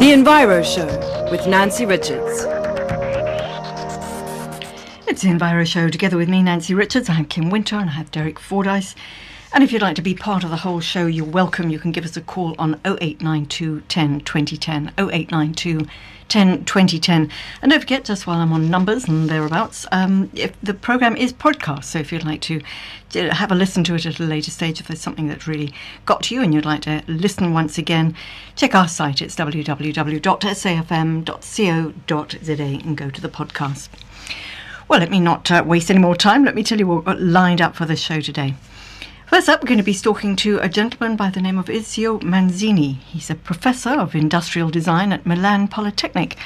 The Enviro Show with Nancy Richards. It's the Enviro Show. Together with me, Nancy Richards, I'm Kim Winter and I have Derek Fordyce. And if you'd like to be part of the whole show, you're welcome. You can give us a call on 0892 10 2010, 0892 10 2010. And don't forget, just while I'm on numbers and thereabouts, if the programme is podcast, so if you'd like to have a listen to it at a later stage, if there's something that really got to you and you'd like to listen once again, check our site. It's www.safm.co.za and go to the podcast. Well, let me not waste any more time. Let me tell you what got lined up for this show today. First up, we're going to be talking to a gentleman by the name of Ezio Manzini. He's a professor of industrial design at Milan Polytechnic,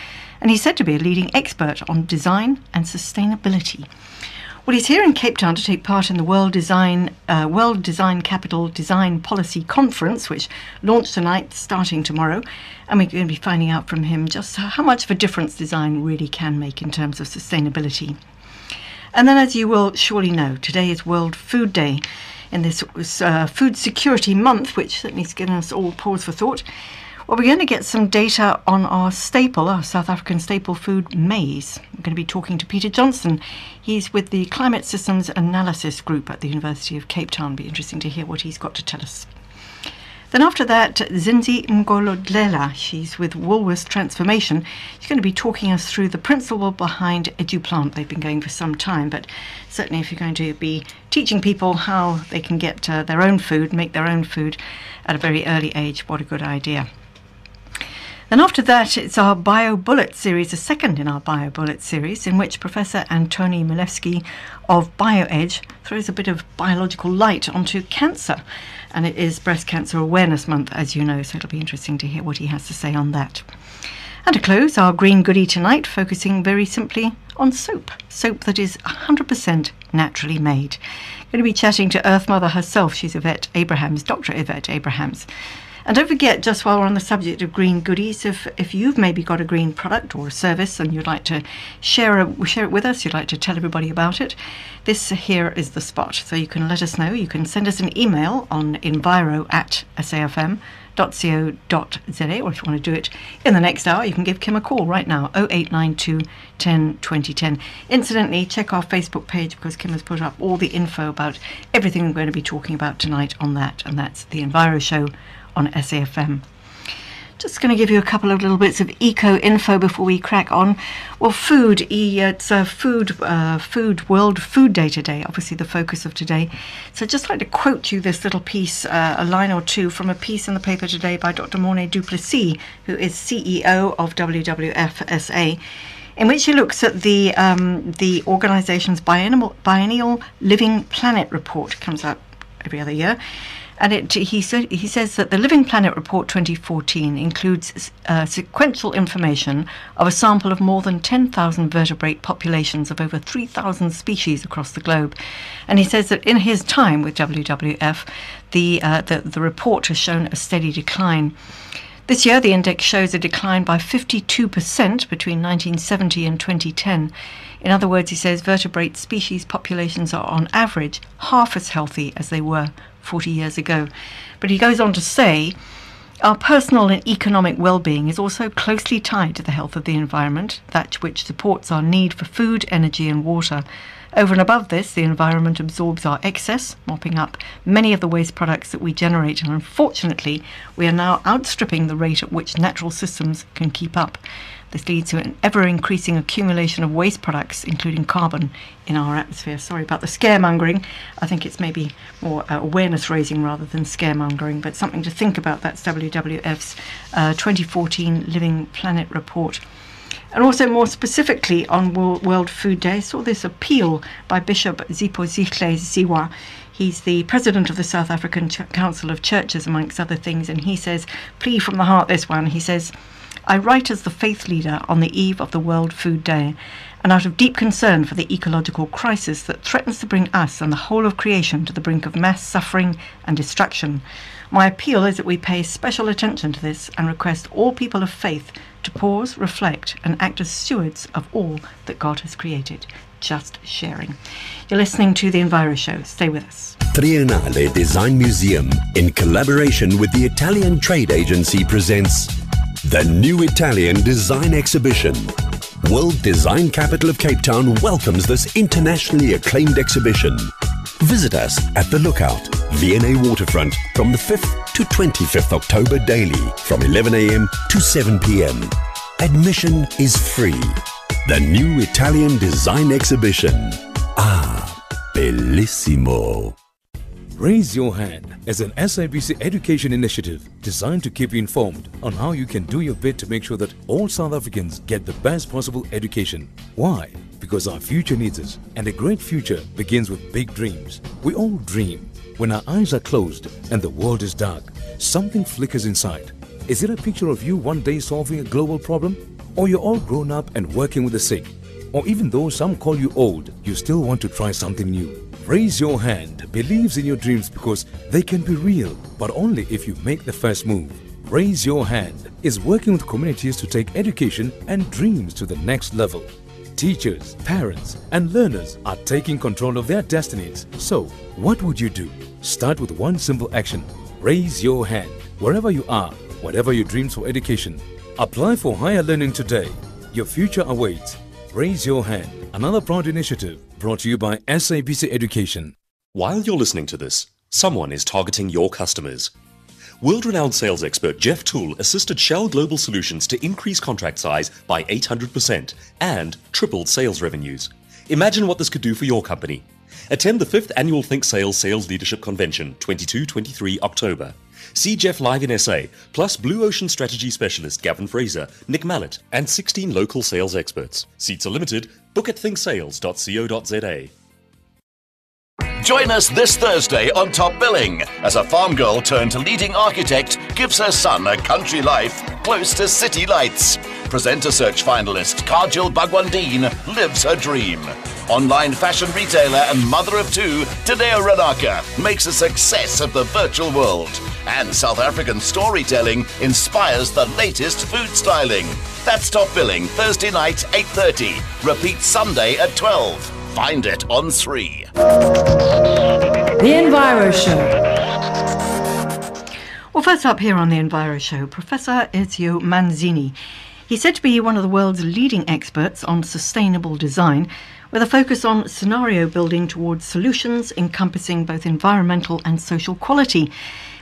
and he's said to be a leading expert on design and sustainability. Well, he's here in Cape Town to take part in the World Design Capital Design Policy Conference, which launched tonight, starting tomorrow. And we're going to be finding out from him just how much of a difference design really can make in terms of sustainability. And then, as you will surely know, today is World Food Day. In this Food Security Month, which certainly's given us all pause for thought. Well, we're going to get some data on our staple, our South African staple food, maize. We're going to be talking to Peter Johnson. He's with the Climate Systems Analysis Group at the University of Cape Town. Be interesting to hear what he's got to tell us. Then after that, Zinzi Mngolodela, she's with Woolworths Transformation. She's going to be talking us through the principle behind EduPlant. They've been going for some time, but certainly if you're going to be teaching people how they can get their own food, make their own food at a very early age, what a good idea. Then after that, it's our Bio Bullet series, a second in our Bio Bullet series, in which Professor Antony Milewski of BioEdge throws a bit of biological light onto cancer. And it is Breast Cancer Awareness Month, as you know, so it'll be interesting to hear what he has to say on that. And to close, our green goodie tonight, focusing very simply on soap. Soap that is 100% naturally made. Going to be chatting to Earth Mother herself. She's Yvette Abrahams, Dr. Yvette Abrahams. And don't forget, just while we're on the subject of green goodies, if you've maybe got a green product or a service and you'd like to share it with us, you'd like to tell everybody about it, this here is the spot. So you can let us know. You can send us an email on enviro@safm.co.za, or if you want to do it in the next hour, you can give Kim a call right now, 0892 10 2010. Incidentally, check our Facebook page because Kim has put up all the info about everything we're going to be talking about tonight on that, and that's The Enviro Show on SAFM. Just going to give you a couple of little bits of eco info before we crack on. Well, food. It's a World Food Day today, obviously the focus of today. So I'd just like to quote you this little piece, a line or two from a piece in the paper today by Dr. Mornay Duplessis, who is CEO of WWFSA, in which he looks at the organisation's biennial Living Planet Report. It comes out every other year. And he says that the Living Planet Report 2014 includes sequential information of a sample of more than 10,000 vertebrate populations of over 3,000 species across the globe. And he says that in his time with WWF, the report has shown a steady decline. This year, the index shows a decline by 52% between 1970 and 2010. In other words, he says vertebrate species populations are on average half as healthy as they were 40 years ago. But he goes on to say, our personal and economic well-being is also closely tied to the health of the environment, that which supports our need for food, energy and water. Over and above this, the environment absorbs our excess, mopping up many of the waste products that we generate, and unfortunately, we are now outstripping the rate at which natural systems can keep up. This leads to an ever-increasing accumulation of waste products, including carbon, in our atmosphere. Sorry about the scaremongering. I think it's maybe more awareness-raising rather than scaremongering, but something to think about. That's WWF's 2014 Living Planet Report. And also more specifically on World Food Day, I saw this appeal by Bishop Zipo Zikle Ziwa. He's the president of the South African Council of Churches, amongst other things, and he says, plea from the heart this one, he says, I write as the faith leader on the eve of the World Food Day, and out of deep concern for the ecological crisis that threatens to bring us and the whole of creation to the brink of mass suffering and destruction. My appeal is that we pay special attention to this and request all people of faith to pause, reflect, and act as stewards of all that God has created. just sharing. You're listening to The Enviro Show. Stay with us. Triennale Design Museum, in collaboration with the Italian Trade Agency, presents The New Italian Design Exhibition. World Design Capital of Cape Town welcomes this internationally acclaimed exhibition. Visit us at The Lookout, V&A Waterfront, from the 5th to 25th October daily, from 11 a.m. to 7 p.m. Admission is free. The New Italian Design Exhibition. Ah, bellissimo. Raise Your Hand is an SABC education initiative designed to keep you informed on how you can do your bit to make sure that all South Africans get the best possible education. Why? Because our future needs us, and a great future begins with big dreams. We all dream. When our eyes are closed and the world is dark, something flickers inside. Is it a picture of you one day solving a global problem? Or you're all grown up and working with the sick? Or even though some call you old, you still want to try something new? Raise Your Hand believes in your dreams because they can be real, but only if you make the first move. Raise Your Hand is working with communities to take education and dreams to the next level. Teachers, parents, and learners are taking control of their destinies. So, what would you do? Start with one simple action. Raise your hand. Wherever you are, whatever your dreams for education, apply for higher learning today. Your future awaits. Raise Your Hand, another proud initiative brought to you by SABC Education. While you're listening to this, someone is targeting your customers. World-renowned sales expert Jeff Toole assisted Shell Global Solutions to increase contract size by 800% and tripled sales revenues. Imagine what this could do for your company. Attend the 5th Annual Think Sales Sales Leadership Convention, 22-23 October. See Jeff live in SA, plus Blue Ocean Strategy Specialist Gavin Fraser, Nick Mallet, and 16 local sales experts. Seats are limited. Book at thinksales.co.za. Join us this Thursday on Top Billing as a farm girl turned leading architect gives her son a country life close to city lights. Presenter Search finalist Karjil Bhagwandeen lives her dream. Online fashion retailer and mother of two, Tadeo Renaka makes a success of the virtual world. And South African storytelling inspires the latest food styling. That's Top Billing, Thursday night, 8:30. Repeat Sunday at 12. Find it on 3. The Enviro Show. Well, first up here on The Enviro Show, Professor Ezio Manzini. He's said to be one of the world's leading experts on sustainable design, with a focus on scenario building towards solutions encompassing both environmental and social quality.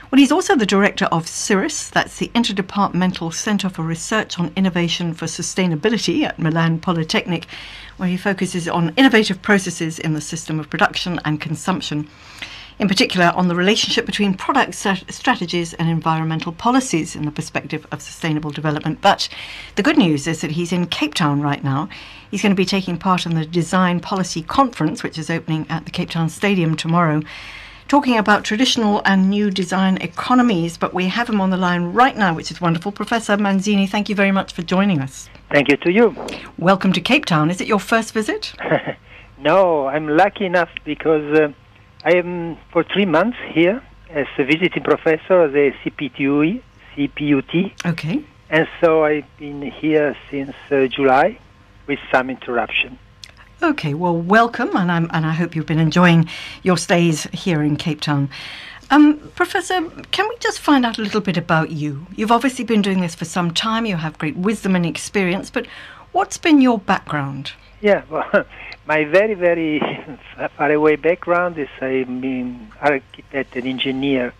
Well, he's also the director of CIRIS, that's the Interdepartmental Centre for Research on Innovation for Sustainability at Milan Polytechnic, where he focuses on innovative processes in the system of production and consumption, in particular on the relationship between product strategies and environmental policies in the perspective of sustainable development. But the good news is that he's in Cape Town right now. He's going to be taking part in the Design Policy Conference, which is opening at the Cape Town Stadium tomorrow, talking about traditional and new design economies. But we have him on the line right now, which is wonderful. Professor Manzini, thank you very much for joining us. Thank you to you. Welcome to Cape Town. Is it your first visit? No, I'm lucky enough because I am for 3 months here as a visiting professor at the CPUT. Okay. And so I've been here since July with some interruption. Okay, well, welcome, and I hope you've been enjoying your stays here in Cape Town. Professor, can we just find out a little bit about you? You've obviously been doing this for some time. You have great wisdom and experience, but what's been your background? Yeah, well, my very, very faraway background is I'm an architect and engineer.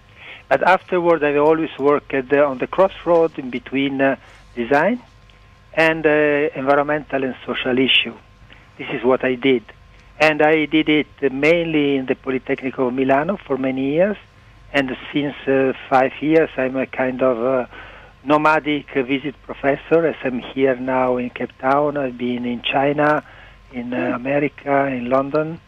But afterward, I always worked on the crossroad in between design and environmental and social issue. This is what I did. And I did it mainly in the Polytechnic of Milano for many years. And since 5 years, I'm a kind of nomadic visit professor, as I'm here now in Cape Town. I've been in China, in America, in London.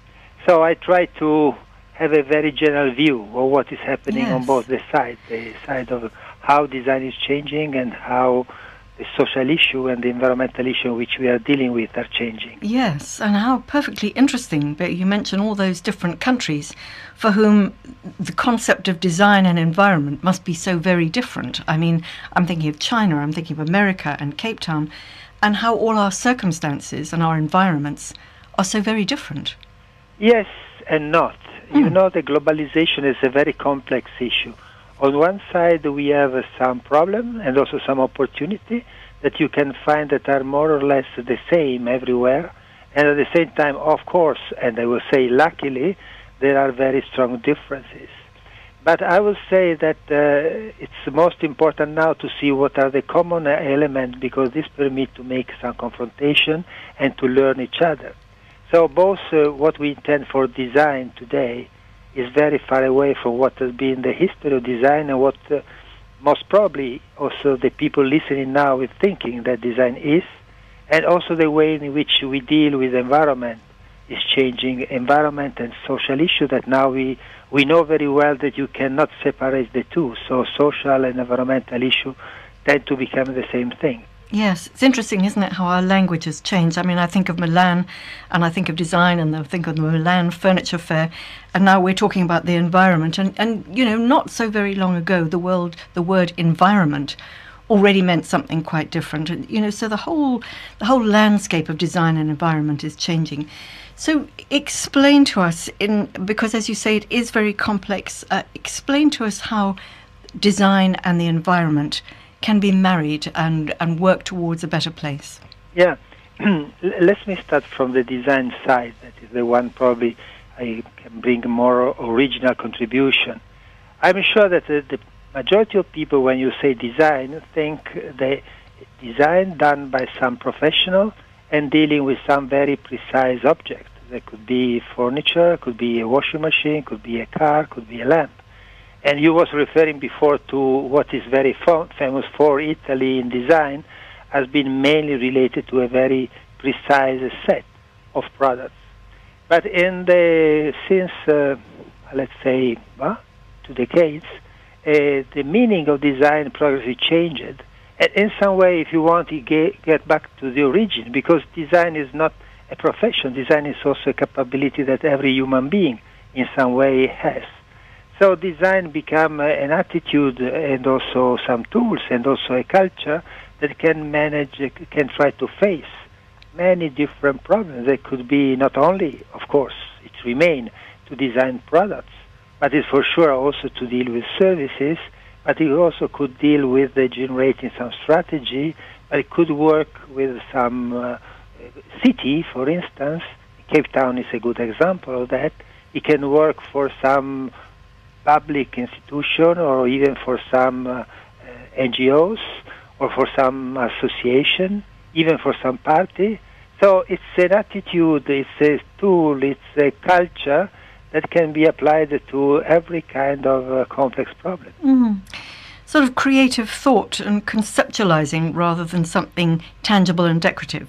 So I try to have a very general view of what is happening on both the sides, the side of how design is changing and how the social issue and the environmental issue which we are dealing with are changing. Yes, and how perfectly interesting. But you mention all those different countries for whom the concept of design and environment must be so very different. I mean, I'm thinking of China, I'm thinking of America and Cape Town, and how all our circumstances and our environments are so very different. Yes and not. You know, the globalization is a very complex issue. On one side, we have some problem and also some opportunity that you can find that are more or less the same everywhere. And at the same time, of course, and I will say luckily, there are very strong differences. But I will say that it's most important now to see what are the common elements, because this permits to make some confrontation and to learn each other. So both what we intend for design today is very far away from what has been the history of design, and what most probably also the people listening now is thinking that design is, and also the way in which we deal with environment is changing, environment and social issue, that now we know very well that you cannot separate the two. So social and environmental issue tend to become the same thing. Yes, it's interesting, isn't it, how our language has changed. I mean, I think of Milan, and I think of design, and I think of the Milan Furniture Fair, and now we're talking about the environment. And you know, not so very long ago, the word environment already meant something quite different. And, you know, so the whole landscape of design and environment is changing. So explain to us, because as you say, it is very complex. Explain to us how design and the environment can be married and work towards a better place. Yeah, let me start from the design side. That is the one probably I can bring more original contribution. I'm sure that the majority of people, when you say design, think the design done by some professional and dealing with some very precise object. That could be furniture, could be a washing machine, could be a car, could be a lamp. And you was referring before to what is very famous for Italy in design, has been mainly related to a very precise set of products. But in the since 2 decades, the meaning of design progressively changed. And in some way, if you want, you get back to the origin, because design is not a profession. Design is also a capability that every human being in some way has. So design become an attitude and also some tools and also a culture that can manage, can try to face many different problems. That could be not only, of course, it remains to design products, but it's for sure also to deal with services, but it also could deal with generating some strategy, but it could work with some city, for instance. Cape Town is a good example of that. It can work for some public institution, or even for some NGOs, or for some association, even for some party. So it's an attitude, it's a tool, it's a culture that can be applied to every kind of complex problem. Mm-hmm. Sort of creative thought and conceptualizing rather than something tangible and decorative.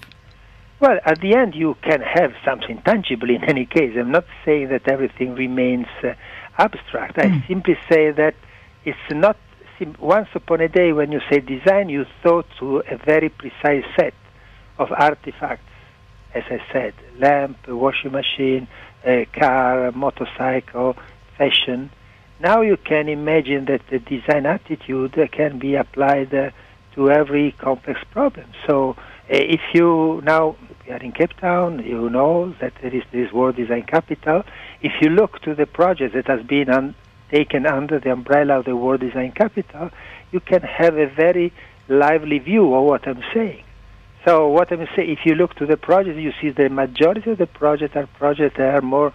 Well, at the end you can have something tangible in any case. I'm not saying that everything remains abstract. I simply say that it's not once upon a day when you say design, you thought to a very precise set of artifacts, as I said, lamp, washing machine, car, motorcycle, fashion. Now you can imagine that the design attitude can be applied to every complex problem. So if you now are in Cape Town, you know that there is this World Design Capital. If you look to the project that has been taken under the umbrella of the World Design Capital, you can have a very lively view of what I'm saying. So what I'm saying, if you look to the project, you see the majority of the projects that are more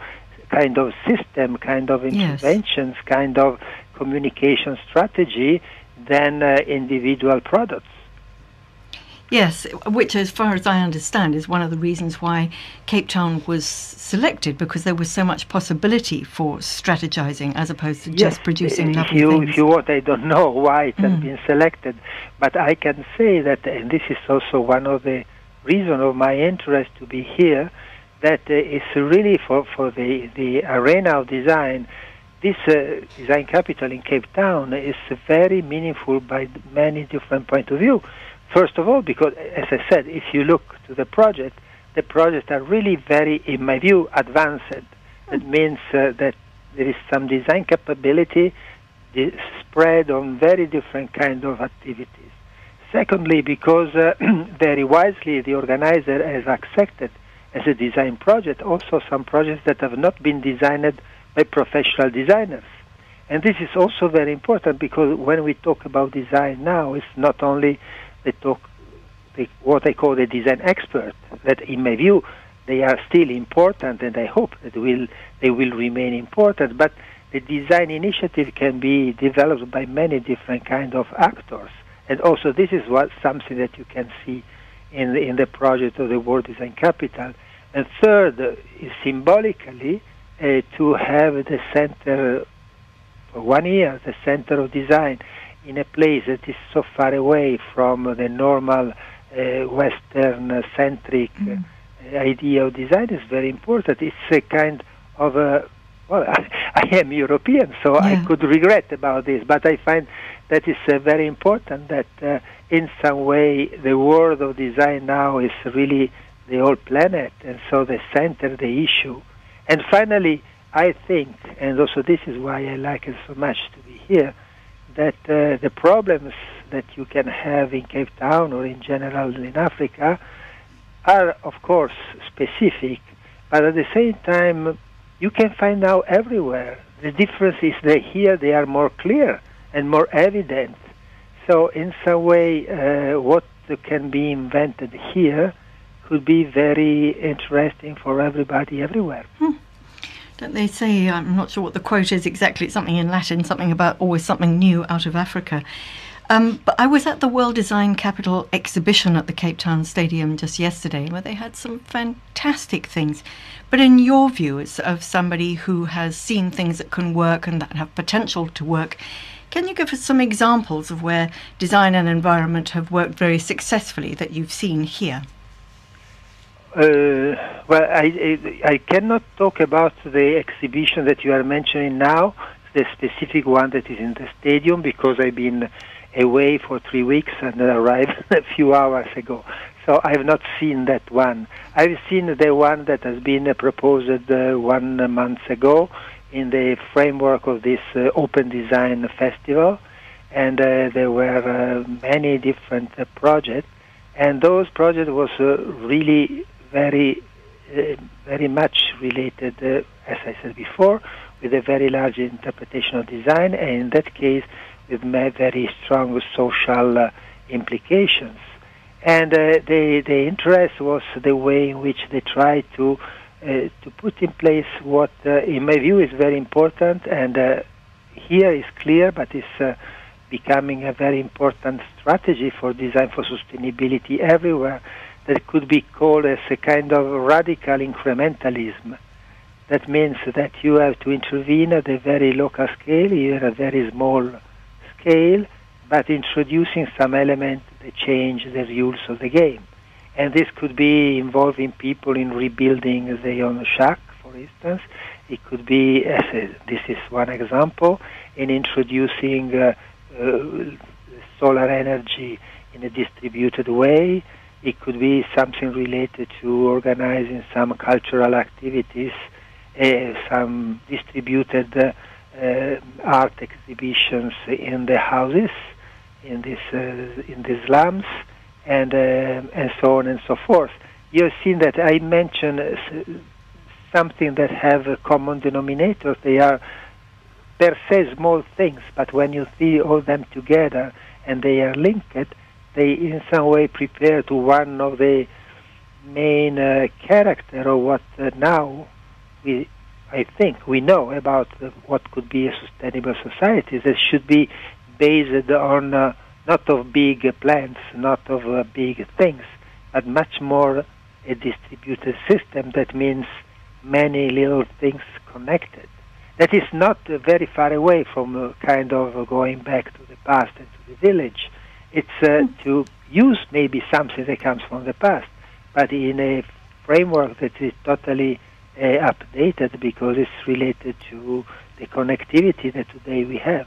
kind of system, kind of interventions, yes, kind of communication strategy than individual products. Yes, which, as far as I understand, is one of the reasons why Cape Town was selected, because there was so much possibility for strategizing as opposed to just producing lovely things. If you want, I don't know why it has been selected, but I can say that, and this is also one of the reasons of my interest to be here, that it's really for the arena of design. This design capital in Cape Town is very meaningful by many different points of view. First of all, because, as I said, if you look to the projects are really very, in my view, advanced. It means that there is some design capability spread on very different kind of activities. Secondly, because very wisely the organizer has accepted as a design project, also some projects that have not been designed by professional designers. And this is also very important, because when we talk about design now, it's not only what I call the design expert, that in my view they are still important, and I hope that they will remain important, but the design initiative can be developed by many different kind of actors. And also this is something that you can see in the project of the World Design Capital. And third, is symbolically to have the center for 1 year, the center of design, in a place that is so far away from the normal Western-centric idea of design is very important. It's a kind of a, well, I am European, so I could regret about this, but I find that it's very important that in some way the world of design now is really the whole planet, and so the center, the issue. And finally, I think, and also this is why I like it so much to be here, that the problems that you can have in Cape Town or in general in Africa are, of course, specific, but at the same time, you can find out everywhere. The difference is that here they are more clear and more evident. So in some way, what can be invented here could be very interesting for everybody everywhere. Don't they say, I'm not sure what the quote is exactly, it's something in Latin, something about always something new out of Africa. But I was at the World Design Capital exhibition at the Cape Town Stadium just yesterday, where they had some fantastic things. But in your view, as of somebody who has seen things that can work and that have potential to work, can you give us some examples of where design and environment have worked very successfully that you've seen here? Well, I cannot talk about the exhibition that you are mentioning now, the specific one that is in the stadium, because I've been away for 3 weeks and arrived a few hours ago. So I have not seen that one. I've seen the one that has been proposed 1 month ago in the framework of this Open Design Festival, and there were many different projects, and those projects was really very much related, as I said before, with a very large interpretation of design, and in that case with very strong social implications. And the interest was the way in which they tried to put in place what, in my view, is very important, and here is clear, but it's becoming a very important strategy for design for sustainability everywhere, that could be called as a kind of radical incrementalism. That means that you have to intervene at a very local scale, even a very small scale, but introducing some element that change the rules of the game. And this could be involving people in rebuilding their own shack, for instance. It could be, this is one example, in introducing solar energy in a distributed way. It could be something related to organizing some cultural activities, some distributed art exhibitions in the houses, in the slums, and so on and so forth. You've seen that I mentioned something that have a common denominator. They are per se small things, but when you see all them together and they are linked, they in some way prepare to one of the main character of what now I think we know about what could be a sustainable society that should be based on not of big plans, not of big things, but much more a distributed system. That means many little things connected. That is not very far away from kind of going back to the past and to the village. It's to use maybe something that comes from the past, but in a framework that is totally updated, because it's related to the connectivity that today we have.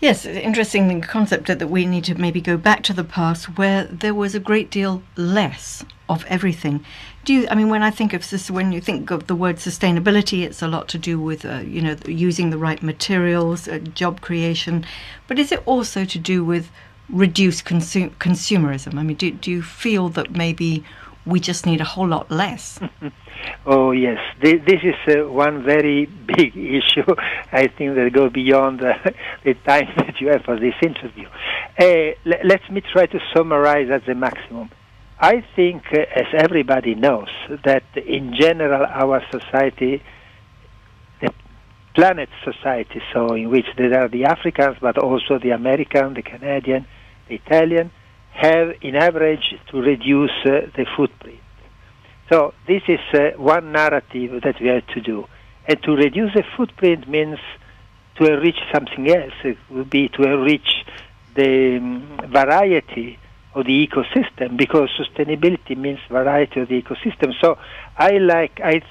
Yes, interesting concept that we need to maybe go back to the past where there was a great deal less of everything. I mean, when I think of this, when you think of the word sustainability, it's a lot to do with you know, using the right materials, job creation, but is it also to do with reduced consumerism? I mean, do you feel that maybe we just need a whole lot less. Oh, yes. This is one very big issue, I think, that goes beyond the time that you have for this interview. Let me try to summarize at the maximum. I think, as everybody knows, that in general our society, the planet society, so in which there are the Africans, but also the American, the Canadian, the Italian, have in average to reduce the footprint. So this is one narrative that we have to do. And to reduce the footprint means to enrich something else. It would be to enrich the variety of the ecosystem, because sustainability means variety of the ecosystem. So I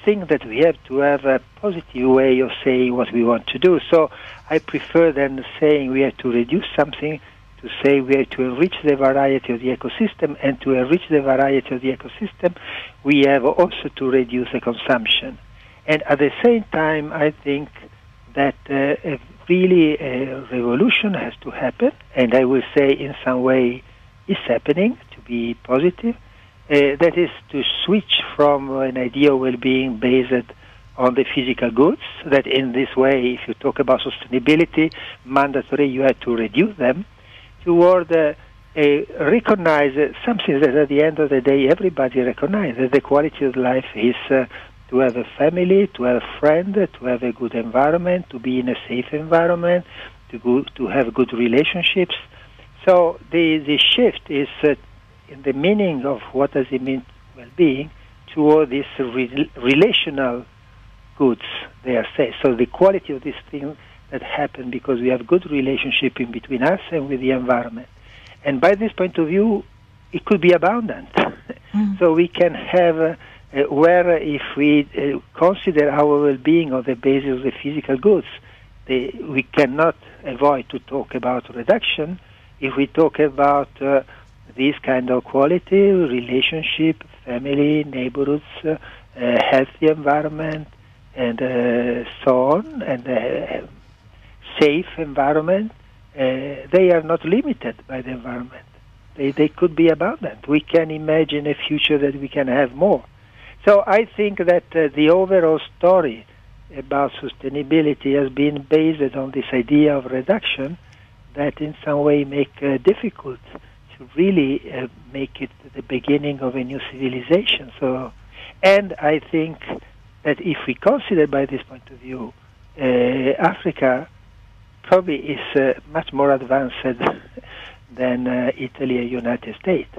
think that we have to have a positive way of saying what we want to do. So I prefer than saying we have to reduce something to say we have to enrich the variety of the ecosystem, and to enrich the variety of the ecosystem, we have also to reduce the consumption. And at the same time, I think that really a revolution has to happen, and I will say in some way it's happening, to be positive, that is to switch from an idea of well-being based on the physical goods, that in this way, if you talk about sustainability, mandatory, you have to reduce them, toward recognize something that at the end of the day everybody recognizes, that the quality of life is to have a family, to have a friend, to have a good environment, to be in a safe environment, to have good relationships. So the shift is in the meaning of what does it mean well-being toward these relational goods, they are said. So the quality of this thing that happen because we have good relationship in between us and with the environment. And by this point of view, it could be abundant. So we can have, where if we consider our well-being on the basis of the physical goods, we cannot avoid to talk about reduction. If we talk about these kind of quality, relationship, family, neighborhoods, healthy environment, and so on, and safe environment, they are not limited by the environment. They could be abundant. We can imagine a future that we can have more. So I think that the overall story about sustainability has been based on this idea of reduction that in some way make it difficult to really make it the beginning of a new civilization. So, and I think that if we consider by this point of view, Africa probably is much more advanced than Italy and United States.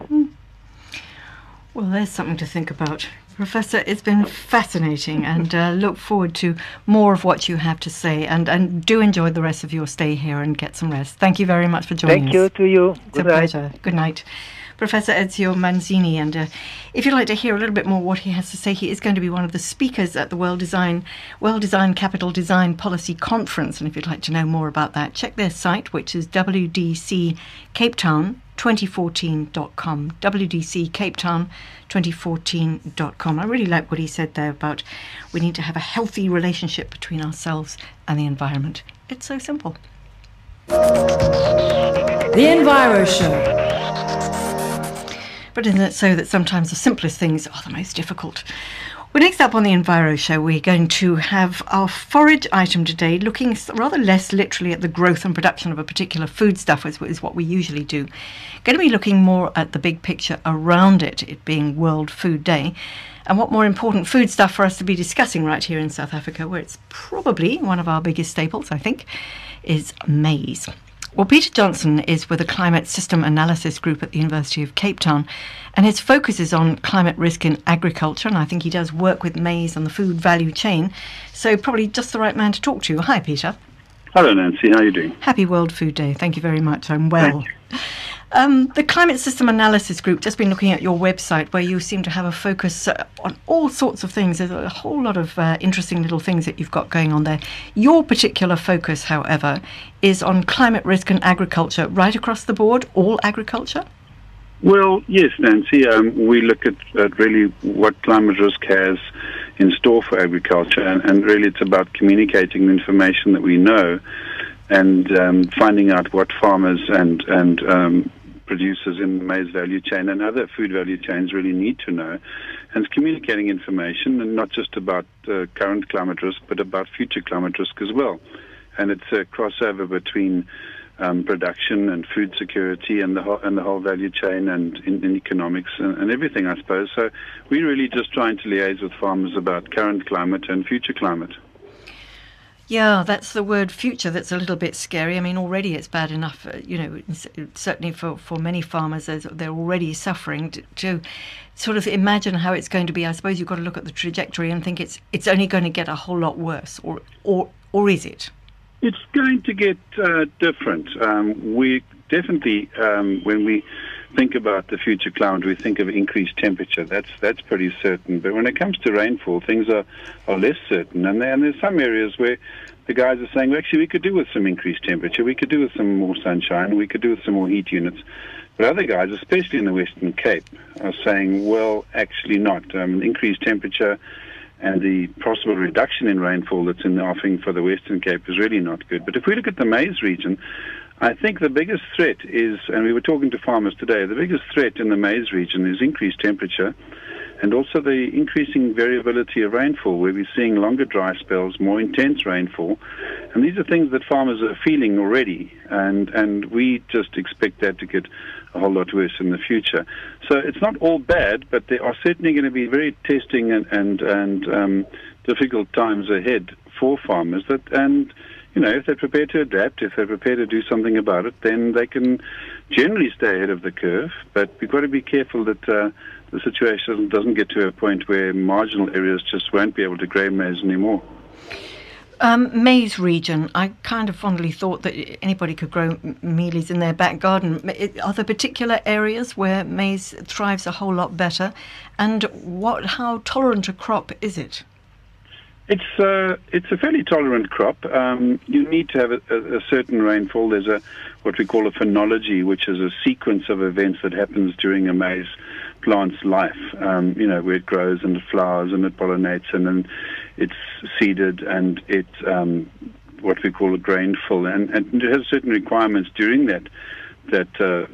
Well, there's something to think about. Professor, it's been fascinating, and look forward to more of what you have to say, and do enjoy the rest of your stay here and get some rest. Thank you very much for joining us. Thank you to you. It's a pleasure. Good night. Professor Ezio Manzini, and if you'd like to hear a little bit more what he has to say, he is going to be one of the speakers at the World Design Capital Design Policy Conference, and if you'd like to know more about that, check their site, which is WDCCapetown2014.com, WDCCapetown2014.com. I really like what he said there about we need to have a healthy relationship between ourselves and the environment. It's so simple. The Enviro Show. But isn't it so that sometimes the simplest things are the most difficult? Well, next up on the Enviro Show, we're going to have our forage item today, looking rather less literally at the growth and production of a particular foodstuff, which is what we usually do. Going to be looking more at the big picture around it, it being World Food Day, and what more important foodstuff for us to be discussing right here in South Africa, where it's probably one of our biggest staples, I think, is maize. Well, Peter Johnson is with the Climate Systems Analysis Group at the University of Cape Town, and his focus is on climate risk in agriculture, and I think he does work with maize and the food value chain, so probably just the right man to talk to. Hi, Peter. Hello, Nancy. How are you doing? Happy World Food Day. Thank you very much. I'm well. The Climate Systems Analysis Group, just been looking at your website where you seem to have a focus on all sorts of things. There's a whole lot of interesting little things that you've got going on there. Your particular focus, however, is on climate risk and agriculture right across the board, all agriculture? Well, yes, Nancy. We look at really what climate risk has in store for agriculture, and really it's about communicating the information that we know and finding out what farmers and producers in the maize value chain and other food value chains really need to know. And it's communicating information, and not just about current climate risk, but about future climate risk as well. And it's a crossover between production and food security and the whole value chain and in economics and everything, I suppose. So we're really just trying to liaise with farmers about current climate and future climate. Yeah, that's the word future that's a little bit scary. I mean, already it's bad enough, you know, certainly for many farmers, they're already suffering. To sort of imagine how it's going to be, I suppose you've got to look at the trajectory and think it's only going to get a whole lot worse, or is it? It's going to get different. We definitely, when we think about the future climate, we think of increased temperature. That's pretty certain. But when it comes to rainfall, things are less certain. And there's some areas where the guys are saying, well, actually, we could do with some increased temperature. We could do with some more sunshine. We could do with some more heat units. But other guys, especially in the Western Cape, are saying, well, actually not. Increased temperature and the possible reduction in rainfall that's in the offing for the Western Cape is really not good. But if we look at the maize region, I think the biggest threat is, and we were talking to farmers today, the biggest threat in the maize region is increased temperature and also the increasing variability of rainfall, where we're seeing longer dry spells, more intense rainfall. And these are things that farmers are feeling already, and we just expect that to get a whole lot worse in the future. So it's not all bad, but there are certainly going to be very testing and difficult times ahead for farmers. You know, if they're prepared to adapt, if they're prepared to do something about it, then they can generally stay ahead of the curve. But we've got to be careful that the situation doesn't get to a point where marginal areas just won't be able to grow maize anymore. Maize region, I kind of fondly thought that anybody could grow mealies in their back garden. Are there particular areas where maize thrives a whole lot better? And how tolerant a crop is it? It's a fairly tolerant crop. You need to have a certain rainfall. There's what we call a phenology, which is a sequence of events that happens during a maize plant's life. You know, where it grows and it flowers and it pollinates and then it's seeded and it's what we call a grain fill, and it has certain requirements during that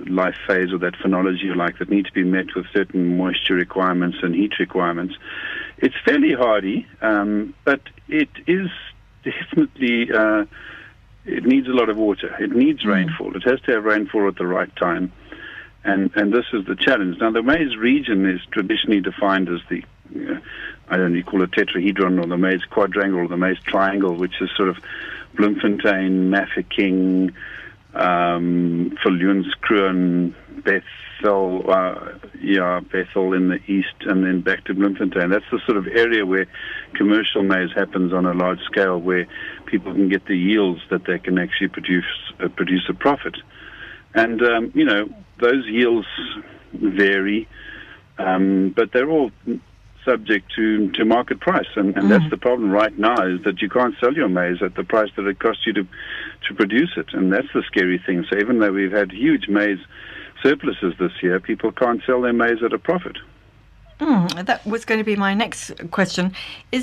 life phase or that phenology, like that, need to be met with certain moisture requirements and heat requirements. It's fairly hardy, but it is definitely it needs a lot of water. It needs rainfall. It has to have rainfall at the right time, and this is the challenge. Now, the maize region is traditionally defined as the I don't know, you call it tetrahedron or the maize quadrangle or the maize triangle, which is sort of Bloemfontein, Mafeking, Viljoenskroon, Bethel, Bethel in the east, and then back to Bloemfontein. That's the sort of area where commercial maize happens on a large scale, where people can get the yields that they can actually produce a profit. And you know, those yields vary, but they're all subject to market price, and that's the problem right now, is that you can't sell your maize at the price that it costs you to produce it, and that's the scary thing. So even though we've had huge maize surpluses this year, people can't sell their maize at a profit. That was going to be my next question. I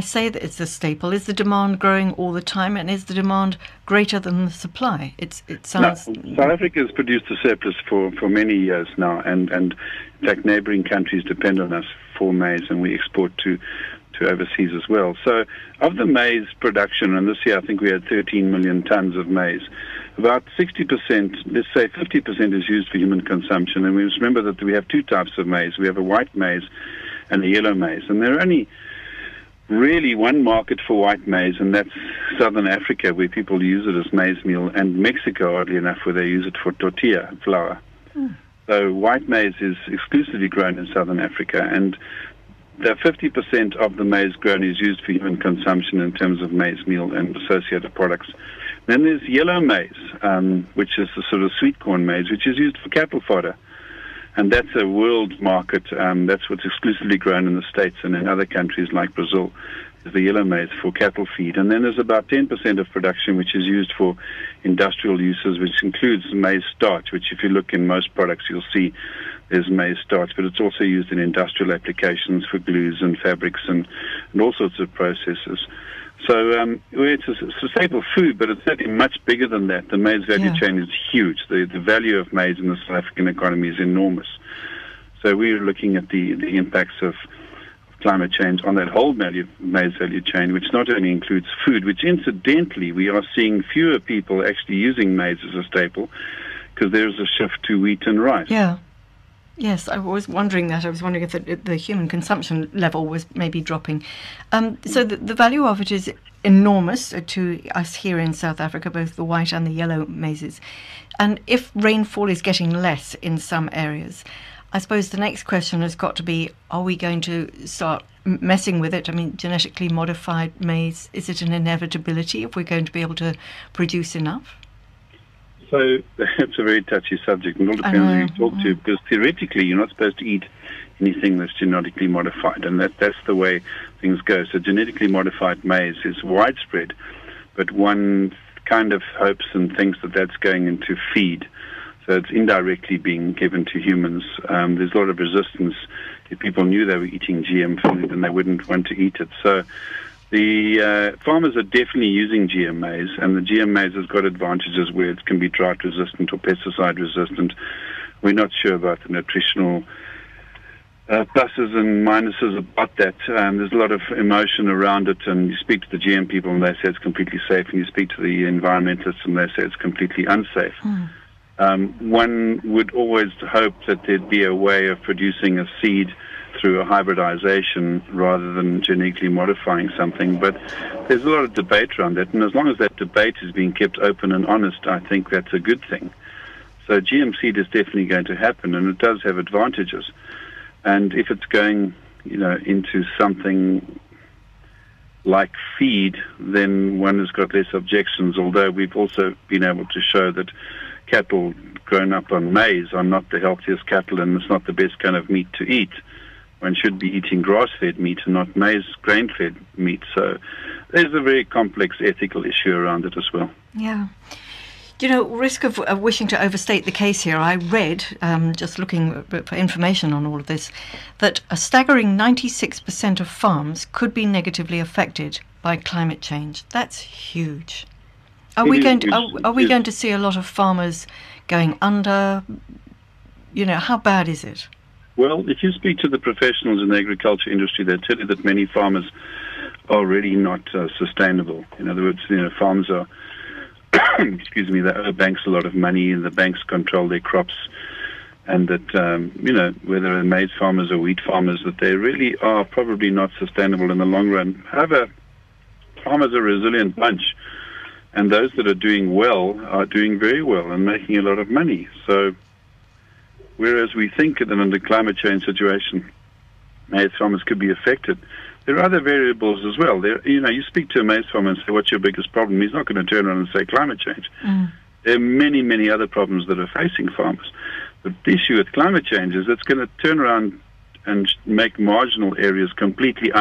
say that it's a staple. Is the demand growing all the time, and is the demand greater than the supply? South Africa has produced a surplus for many years now, and in fact neighbouring countries depend on us for maize, and we export to overseas as well. So of the maize production, and this year I think we had 13 million tonnes of maize, about 60%, let's say 50%, is used for human consumption. And we must remember that we have two types of maize. We have a white maize and a yellow maize. And there are only really one market for white maize, and that's southern Africa, where people use it as maize meal, and Mexico, oddly enough, where they use it for tortilla flour. So white maize is exclusively grown in southern Africa, and the 50% of the maize grown is used for human consumption in terms of maize meal and associated products. Then there's yellow maize, which is the sort of sweet corn maize, which is used for cattle fodder. And that's a world market. That's what's exclusively grown in the States, and in other countries like Brazil, is the yellow maize for cattle feed. And then there's about 10% of production which is used for industrial uses, which includes maize starch, which if you look in most products, you'll see there's maize starch, but it's also used in industrial applications for glues and fabrics and all sorts of processes. So it's a staple food, but it's certainly much bigger than that. The maize value chain is huge. The value of maize in the South African economy is enormous. So we're looking at the impacts of climate change on that whole maize value chain, which not only includes food, which incidentally we are seeing fewer people actually using maize as a staple because there's a shift to wheat and rice. Yeah. Yes, I was wondering that. I was wondering if the human consumption level was maybe dropping. So the value of it is enormous to us here in South Africa, both the white and the yellow mazes. And if rainfall is getting less in some areas, I suppose the next question has got to be, are we going to start messing with it? I mean, genetically modified maize, is it an inevitability if we're going to be able to produce enough? So it's a very touchy subject, and it all depends who you talk to, because theoretically you're not supposed to eat anything that's genetically modified, and that's the way things go. So genetically modified maize is widespread, but one kind of hopes and thinks that that's going into feed. So it's indirectly being given to humans. There's a lot of resistance. If people knew they were eating GM food, then they wouldn't want to eat it. So the farmers are definitely using GM maize, and the GM maize has got advantages where it can be drought resistant or pesticide resistant. We're not sure about the nutritional pluses and minuses about that. There's a lot of emotion around it, and you speak to the GM people and they say it's completely safe, and you speak to the environmentalists and they say it's completely unsafe. Mm. One would always hope that there'd be a way of producing a seed through a hybridization rather than genetically modifying something, but there's a lot of debate around that, and as long as that debate is being kept open and honest, I think that's a good thing. So GM seed is definitely going to happen, and it does have advantages. And if it's going, you know, into something like feed, then one has got less objections, although we've also been able to show that cattle grown up on maize are not the healthiest cattle, and it's not the best kind of meat to eat. One should be eating grass-fed meat and not maize grain-fed meat. So there's a very complex ethical issue around it as well. Yeah. You know, risk of wishing to overstate the case here, I read, just looking for information on all of this, that a staggering 96% of farms could be negatively affected by climate change. That's huge. Are we going to see a lot of farmers going under? You know, how bad is it? Well, if you speak to the professionals in the agriculture industry, they tell you that many farmers are really not sustainable. In other words, you know, farms are, excuse me, they owe banks a lot of money, and the banks control their crops, and that, you know, whether they're maize farmers or wheat farmers, that they really are probably not sustainable in the long run. However, farmers are a resilient bunch, and those that are doing well are doing very well and making a lot of money. So whereas we think that under climate change situation, maize farmers could be affected, there are other variables as well. There, you know, you speak to a maize farmer and say, what's your biggest problem? He's not going to turn around and say climate change. Mm. There are many, many other problems that are facing farmers. The issue with climate change is it's going to turn around and make marginal areas completely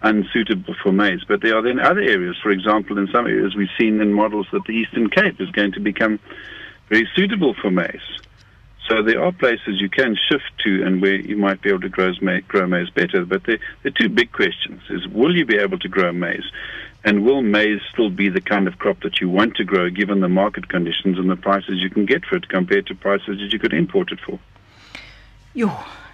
unsuitable for maize. But there are then other areas. For example, in some areas we've seen in models that the Eastern Cape is going to become very suitable for maize. So there are places you can shift to and where you might be able to grow maize better. But there are two big questions. Is, will you be able to grow maize? And will maize still be the kind of crop that you want to grow given the market conditions and the prices you can get for it compared to prices that you could import it for?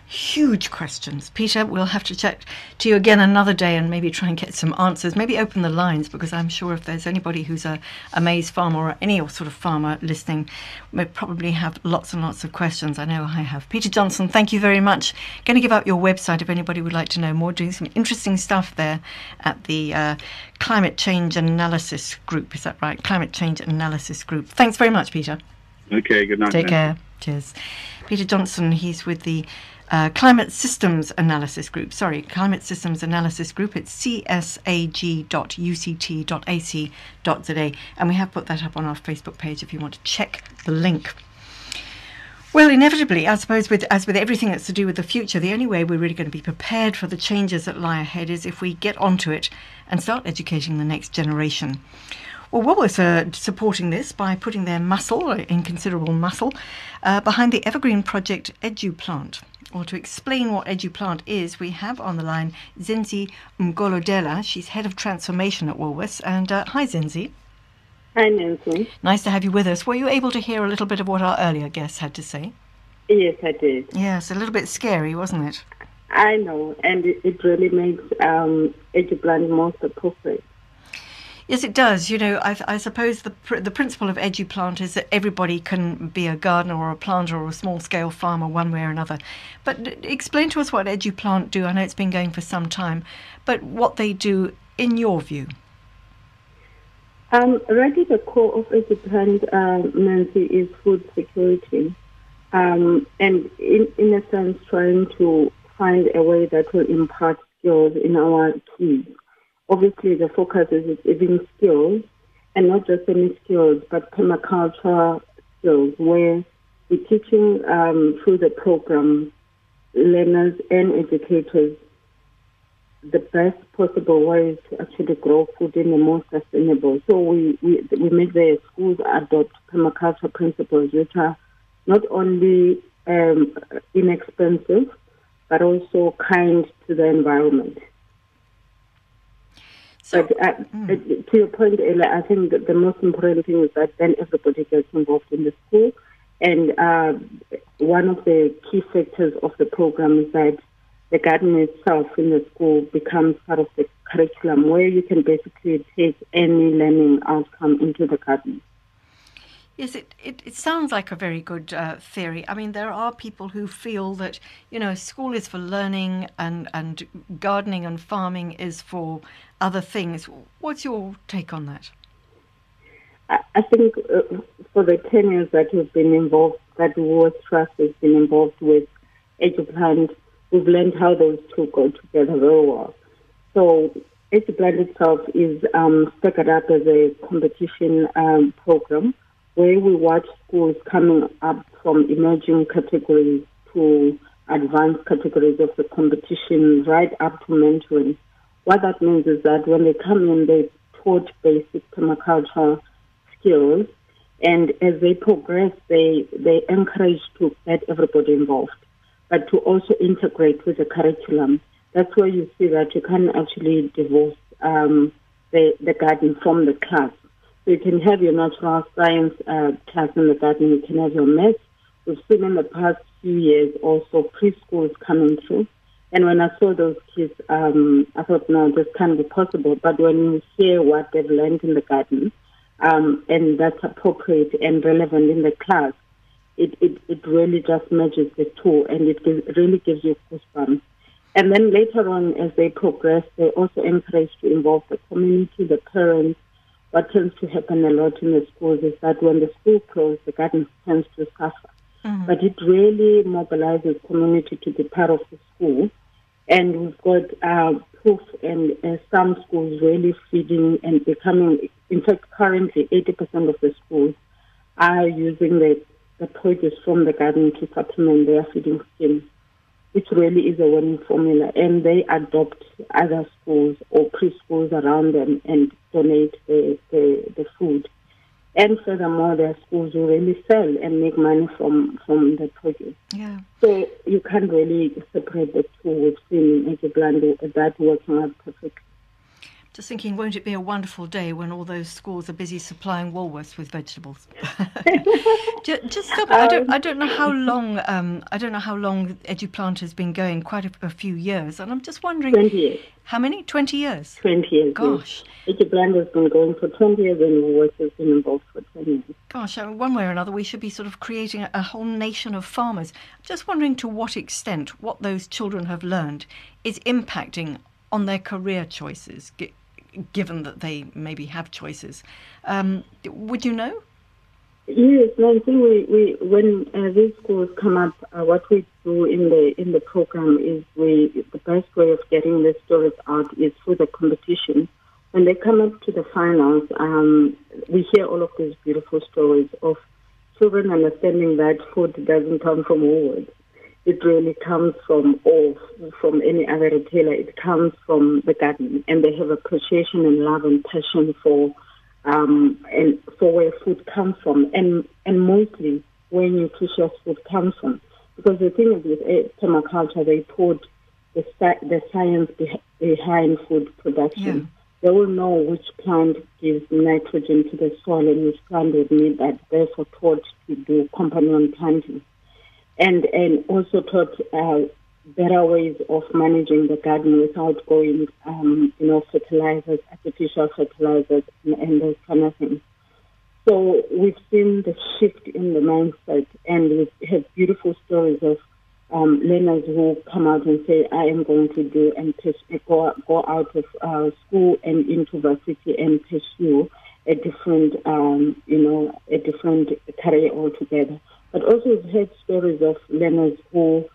Huge questions. Peter, we'll have to chat to you again another day and maybe try and get some answers. Maybe open the lines, because I'm sure if there's anybody who's a maize farmer or any sort of farmer listening, we probably have lots and lots of questions. I know I have. Peter Johnson, thank you very much. Going to give out your website if anybody would like to know more. Doing some interesting stuff there at the Climate Change Analysis Group. Is that right? Climate Change Analysis Group. Thanks very much, Peter. Okay, good night. Take care. Cheers. Peter Johnson, he's with the Climate Systems Analysis Group. Climate Systems Analysis Group. It's csag.uct.ac.za. And we have put that up on our Facebook page if you want to check the link. Well, inevitably, I suppose, as with everything that's to do with the future, the only way we're really going to be prepared for the changes that lie ahead is if we get onto it and start educating the next generation. Well, Woolworths are supporting this by putting their muscle, in considerable muscle, behind the evergreen project EduPlant. Or to explain what EduPlant is, we have on the line Zinzi Mngolodela. She's Head of Transformation at Woolworths. And hi, Zinzi. Hi, Nancy. Nice to have you with us. Were you able to hear a little bit of what our earlier guests had to say? Yes, I did. Yes, a little bit scary, wasn't it? I know, and it really makes EduPlant more appropriate. Yes, it does. You know, I suppose the principle of EduPlant is that everybody can be a gardener or a planter or a small-scale farmer one way or another. But explain to us what EduPlant do. I know it's been going for some time, but what they do in your view. Really the core of EduPlant, Nancy, is food security. And in a sense, trying to find a way that will impart skills in our kids. Obviously, the focus is even skills, and not just any skills, but permaculture skills, where we're teaching through the program, learners and educators, the best possible ways to actually grow food in the most sustainable. So we make the schools adopt permaculture principles, which are not only inexpensive, but also kind to the environment. So, but to your point, Ella, I think that the most important thing is that then everybody gets involved in the school. And one of the key factors of the program is that the garden itself in the school becomes part of the curriculum, where you can basically take any learning outcome into the garden. Yes, it sounds like a very good theory. I mean, there are people who feel that, you know, school is for learning and gardening and farming is for other things. What's your take on that? I think for the 10 years that we've been involved, that Woolworths Trust has been involved with EduPlant, we've learned how those two go together very well. So EduPlant itself is stacked up as a competition program, where we watch schools coming up from emerging categories to advanced categories of the competition, right up to mentoring. What that means is that when they come in, they're taught basic permaculture skills, and as they progress, they encourage to get everybody involved, but to also integrate with the curriculum. That's where you see that you can actually divorce the garden from the class. So you can have your natural science class in the garden, you can have your maths. We've seen in the past few years also preschools coming through. And when I saw those kids, I thought, no, this can't be possible. But when you hear what they've learned in the garden, and that's appropriate and relevant in the class, it really just merges the two, and it really gives you goosebumps. And then later on, as they progress, they also encourage to involve the community, the parents. What tends to happen a lot in the schools is that when the school closes, the garden tends to suffer. Mm-hmm. But it really mobilizes community to be part of the school. And we've got proof in some schools really feeding and becoming, in fact, currently 80% of the schools are using the produce from the garden to supplement their feeding schemes, which really is a winning formula. And they adopt other schools or preschools around them and donate the food. And furthermore, their schools will really sell and make money from the produce. Yeah. So you can't really separate the two. We've seen in EduPlant that working out perfectly. Just thinking, won't it be a wonderful day when all those schools are busy supplying Woolworths with vegetables? Just stop. I don't know how long EduPlant has been going. Quite a few years, and I'm just wondering. 20 years. How many? 20 years. 20 years. Gosh. Yes. EduPlant has been going for 20 years, and Woolworths has been involved for 20 years. Gosh, one way or another, we should be sort of creating a whole nation of farmers. I'm just wondering to what extent what those children have learned is impacting on their career choices, given that they maybe have choices. Would you know? Yes, I think we when these schools come up, what we do in the program is the best way of getting the stories out is through the competition. When they come up to the finals, we hear all of these beautiful stories of children understanding that food doesn't come from Woolworths. It really comes from from any other retailer. It comes from the garden, and they have appreciation and love and passion for where food comes from, and mostly where nutritious food comes from. Because the thing is, with permaculture, they put the science behind food production. Yeah. They will know which plant gives nitrogen to the soil and which plant would need that. Therefore, taught to do companion planting, and also taught better ways of managing the garden without going, fertilizers, artificial fertilizers, and those kind of things. So we've seen the shift in the mindset, and we've had beautiful stories of learners who come out and say, I am going to do and go out of school and into varsity and pursue a different, a different career altogether. But also we've heard stories of learners who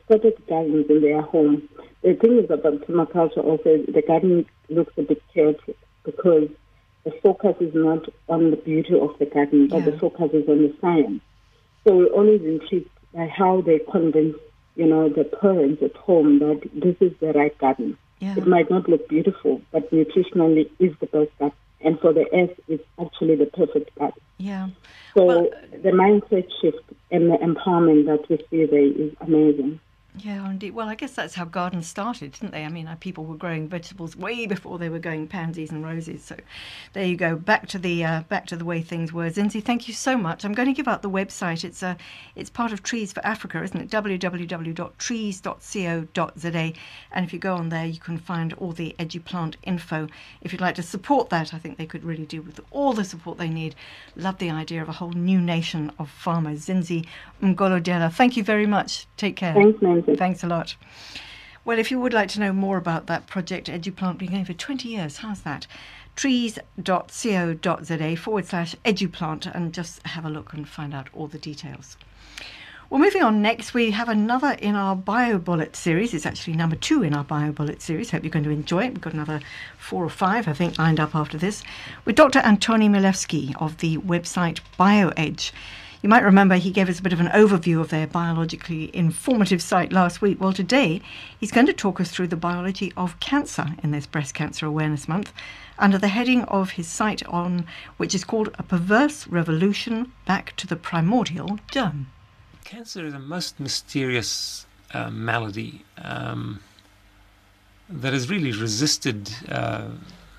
started gardens in their home. The thing is about permaculture also, the garden looks a bit chaotic because the focus is not on the beauty of the garden, but the focus is on the science. So we're always intrigued by how they convince, the parents at home that this is the right garden. Yeah. It might not look beautiful, but nutritionally is the best garden. And for the earth, it's actually the perfect garden. Yeah. So the mindset shift and the empowerment that we see there is amazing. Yeah, indeed. Well, I guess that's how gardens started, didn't they? I mean, people were growing vegetables way before they were going pansies and roses. So there you go, back to the way things were. Zinzi, thank you so much. I'm going to give out the website. It's part of Trees for Africa, isn't it? www.trees.co.za. And if you go on there, you can find all the EduPlant info. If you'd like to support that, I think they could really do with all the support they need. Love the idea of a whole new nation of farmers. Zinzi Mngolodela, thank you very much. Take care. Thanks, ma'am. Thanks a lot. Well, if you would like to know more about that project, EduPlant, been going for 20 years, how's that? trees.co.za/EduPlant, and just have a look and find out all the details. Well, moving on next, we have another in our BioBullet series. It's actually number 2 in our BioBullet series. Hope you're going to enjoy it. We've got another 4 or 5, I think, lined up after this, with Dr. Antony Milewski of the website BioEdge. You might remember he gave us a bit of an overview of their biologically informative site last week. Well, today he's going to talk us through the biology of cancer in this Breast Cancer Awareness Month under the heading of his site, on which is called A Perverse Revolution Back to the Primordial Germ. Cancer is a most mysterious malady that has really resisted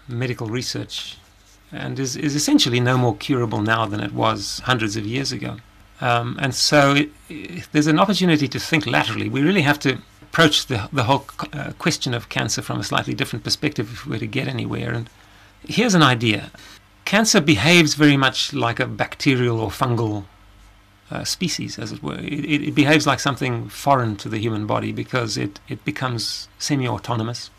medical research, and is essentially no more curable now than it was hundreds of years ago. And so there's an opportunity to think laterally. We really have to approach the whole question of cancer from a slightly different perspective if we're to get anywhere. And here's an idea. Cancer behaves very much like a bacterial or fungal species, as it were. It behaves like something foreign to the human body because it becomes semi-autonomous.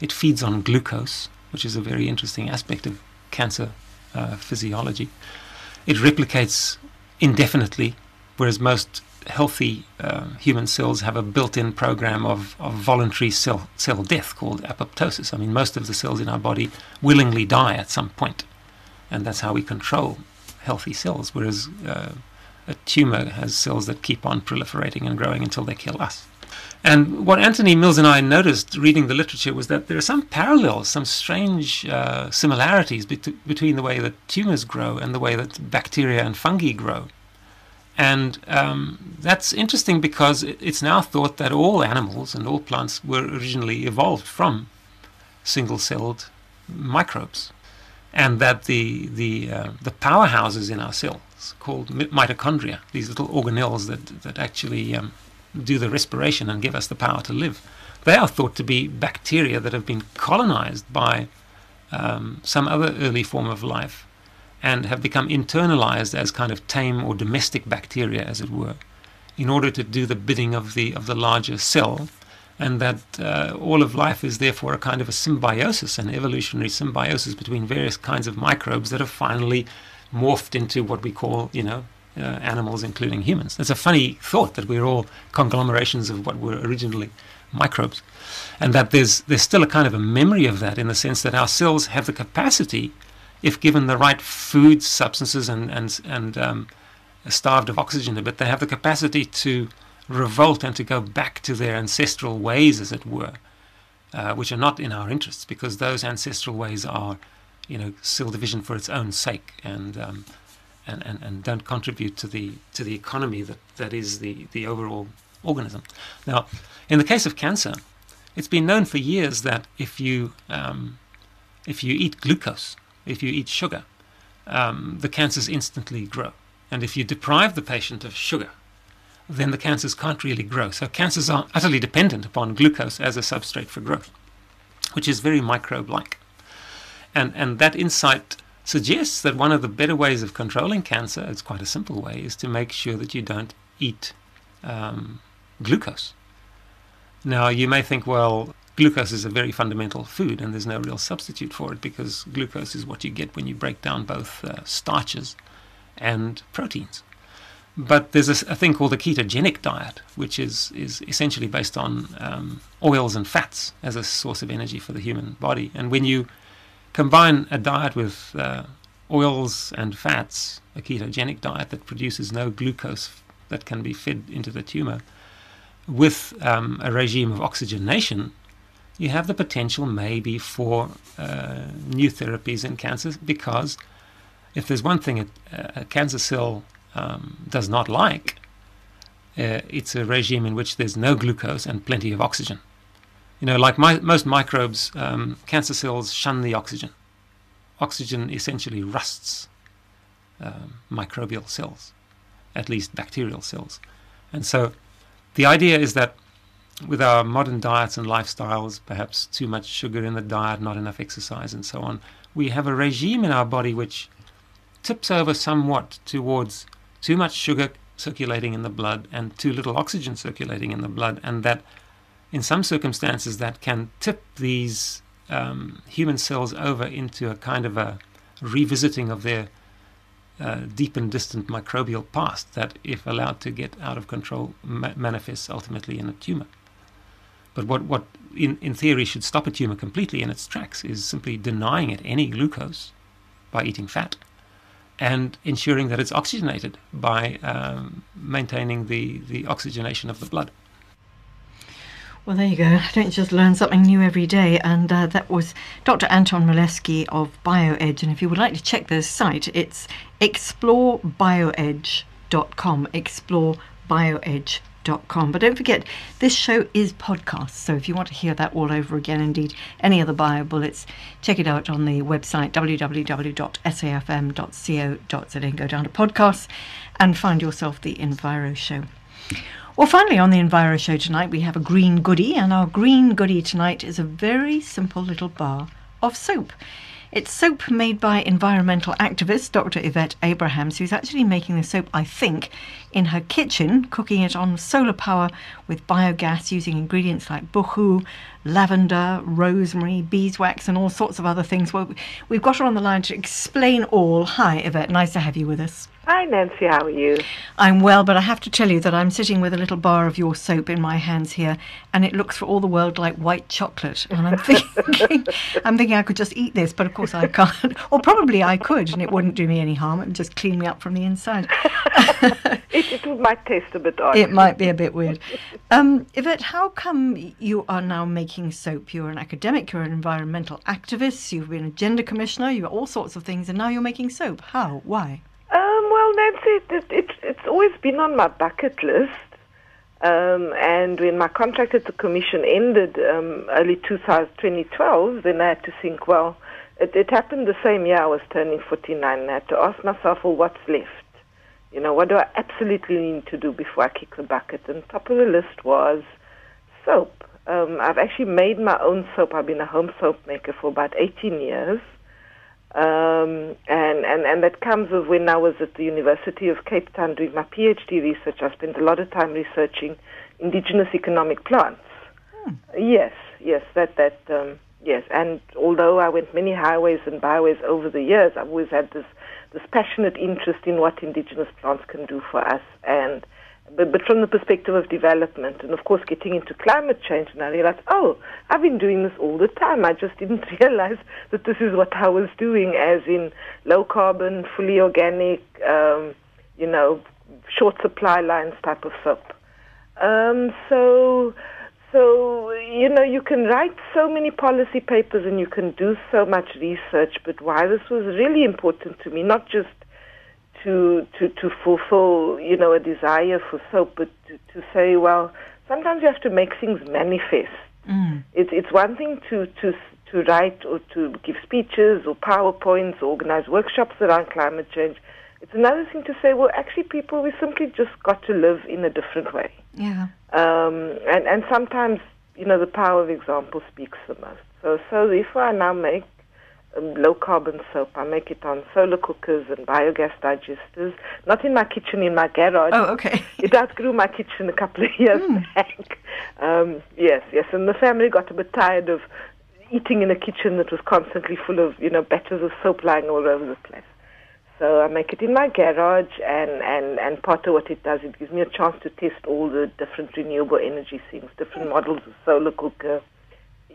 It feeds on glucose, which is a very interesting aspect of cancer physiology. It replicates indefinitely, whereas most healthy human cells have a built-in program of voluntary cell death called apoptosis. I mean, most of the cells in our body willingly die at some point, and that's how we control healthy cells, whereas a tumor has cells that keep on proliferating and growing until they kill us. And what Antony Mills and I noticed reading the literature was that there are some parallels, some strange similarities between the way that tumors grow and the way that bacteria and fungi grow. And that's interesting because it's now thought that all animals and all plants were originally evolved from single-celled microbes, and that the powerhouses in our cells, called mitochondria, these little organelles that actually do the respiration and give us the power to live, they are thought to be bacteria that have been colonized by some other early form of life and have become internalized as kind of tame or domestic bacteria, as it were, in order to do the bidding of the larger cell, and that all of life is therefore a kind of a symbiosis, an evolutionary symbiosis between various kinds of microbes that have finally morphed into what we call, animals, including humans. That's a funny thought, that we're all conglomerations of what were originally microbes, and that there's still a kind of a memory of that, in the sense that our cells have the capacity, if given the right food substances and starved of oxygen a bit, they have the capacity to revolt and to go back to their ancestral ways, as it were, which are not in our interests, because those ancestral ways are, cell division for its own sake, and and don't contribute to the economy that is the overall organism. Now, in the case of cancer, it's been known for years that if you eat glucose, if you eat sugar, the cancers instantly grow. And if you deprive the patient of sugar, then the cancers can't really grow. So cancers are utterly dependent upon glucose as a substrate for growth, which is very microbe-like. And that insight suggests that one of the better ways of controlling cancer, it's quite a simple way, is to make sure that you don't eat glucose. Now, you may think, well, glucose is a very fundamental food and there's no real substitute for it, because glucose is what you get when you break down both starches and proteins. But there's a thing called the ketogenic diet, which is essentially based on oils and fats as a source of energy for the human body. And when you combine a diet with oils and fats, a ketogenic diet that produces no glucose that can be fed into the tumor, with a regime of oxygenation, you have the potential maybe for new therapies in cancer, because if there's one thing a cancer cell does not like, it's a regime in which there's no glucose and plenty of oxygen. You know, like most microbes, cancer cells shun the oxygen. Oxygen essentially rusts microbial cells, at least bacterial cells. And so the idea is that with our modern diets and lifestyles, perhaps too much sugar in the diet, not enough exercise and so on, we have a regime in our body which tips over somewhat towards too much sugar circulating in the blood and too little oxygen circulating in the blood, and that in some circumstances that can tip these human cells over into a kind of a revisiting of their deep and distant microbial past that, if allowed to get out of control, manifests ultimately in a tumor. But what in theory should stop a tumor completely in its tracks is simply denying it any glucose by eating fat, and ensuring that it's oxygenated by maintaining the oxygenation of the blood. Well, there you go. Don't just learn something new every day. And that was Dr. Antony Milewski of BioEdge. And if you would like to check their site, it's explorebioedge.com, explorebioedge.com. But don't forget, this show is podcast. So if you want to hear that all over again, indeed any other bio bullets, check it out on the website www.safm.co.za and go down to podcasts and find yourself the Enviro Show. Well, finally, on the Enviro Show tonight, we have a green goodie, and our green goodie tonight is a very simple little bar of soap. It's soap made by environmental activist Dr. Yvette Abrahams, who's actually making the soap, I think, in her kitchen, cooking it on solar power with biogas, using ingredients like buchu, lavender, rosemary, beeswax, and all sorts of other things. Well, we've got her on the line to explain all. Hi, Yvette. Nice to have you with us. Hi, Nancy. How are you? I'm well, but I have to tell you that I'm sitting with a little bar of your soap in my hands here, and it looks for all the world like white chocolate. And I'm thinking, I'm thinking I could just eat this, but of course I can't. Or probably I could, and it wouldn't do me any harm. It would just clean me up from the inside. it might taste a bit odd. It might be a bit weird. Yvette, how come you are now making soap? You're an academic, you're an environmental activist, you've been a gender commissioner, you're all sorts of things, and now you're making soap. How? Why? Well, Nancy, it's always been on my bucket list. And when my contract at the Commission ended early 2012, then I had to think, well, it happened the same year I was turning 49, and I had to ask myself, well, what's left? You know, what do I absolutely need to do before I kick the bucket? And top of the list was soap. I've actually made my own soap. I've been a home soap maker for about 18 years. And that comes of when I was at the University of Cape Town doing my PhD research. I spent a lot of time researching indigenous economic plants. Yes. And although I went many highways and byways over the years, I've always had this passionate interest in what indigenous plants can do for us, and but from the perspective of development, and of course getting into climate change. And I realized, oh, I've been doing this all the time. I just didn't realize that this is what I was doing, as in low carbon, fully organic, you know, short supply lines type of soap. So, you know, you can write so many policy papers and you can do so much research, but why this was really important to me, not just to fulfill, you know, a desire for soap, but to say, well, sometimes you have to make things manifest. Mm. It's one thing to write or to give speeches or PowerPoints or organize workshops around climate change. It's another thing to say, well, actually, people, we simply just got to live in a different way. Yeah. And sometimes, you know, the power of example speaks the most. So if I now make low-carbon soap, I make it on solar cookers and biogas digesters, not in my kitchen, in my garage. Oh, okay. It outgrew my kitchen a couple of years back. Yes, and the family got a bit tired of eating in a kitchen that was constantly full of, you know, batches of soap lying all over the place. So I make it in my garage, and part of what it does, it gives me a chance to test all the different renewable energy things, different models of solar cooker,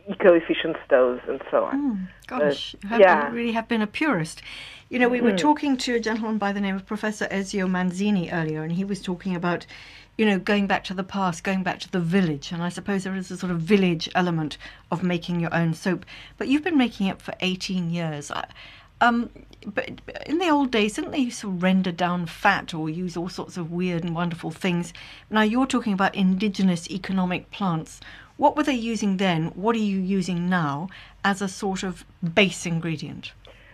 eco-efficient stoves, and so on. Gosh, you really have been a purist. You know, we were talking to a gentleman by the name of Professor Ezio Manzini earlier, and he was talking about, you know, going back to the past, going back to the village, and I suppose there is a sort of village element of making your own soap. But you've been making it for 18 years. But in the old days, didn't they used to render down fat or use all sorts of weird and wonderful things? Now you're talking about indigenous economic plants. What were they using then? What are you using now as a sort of base ingredient?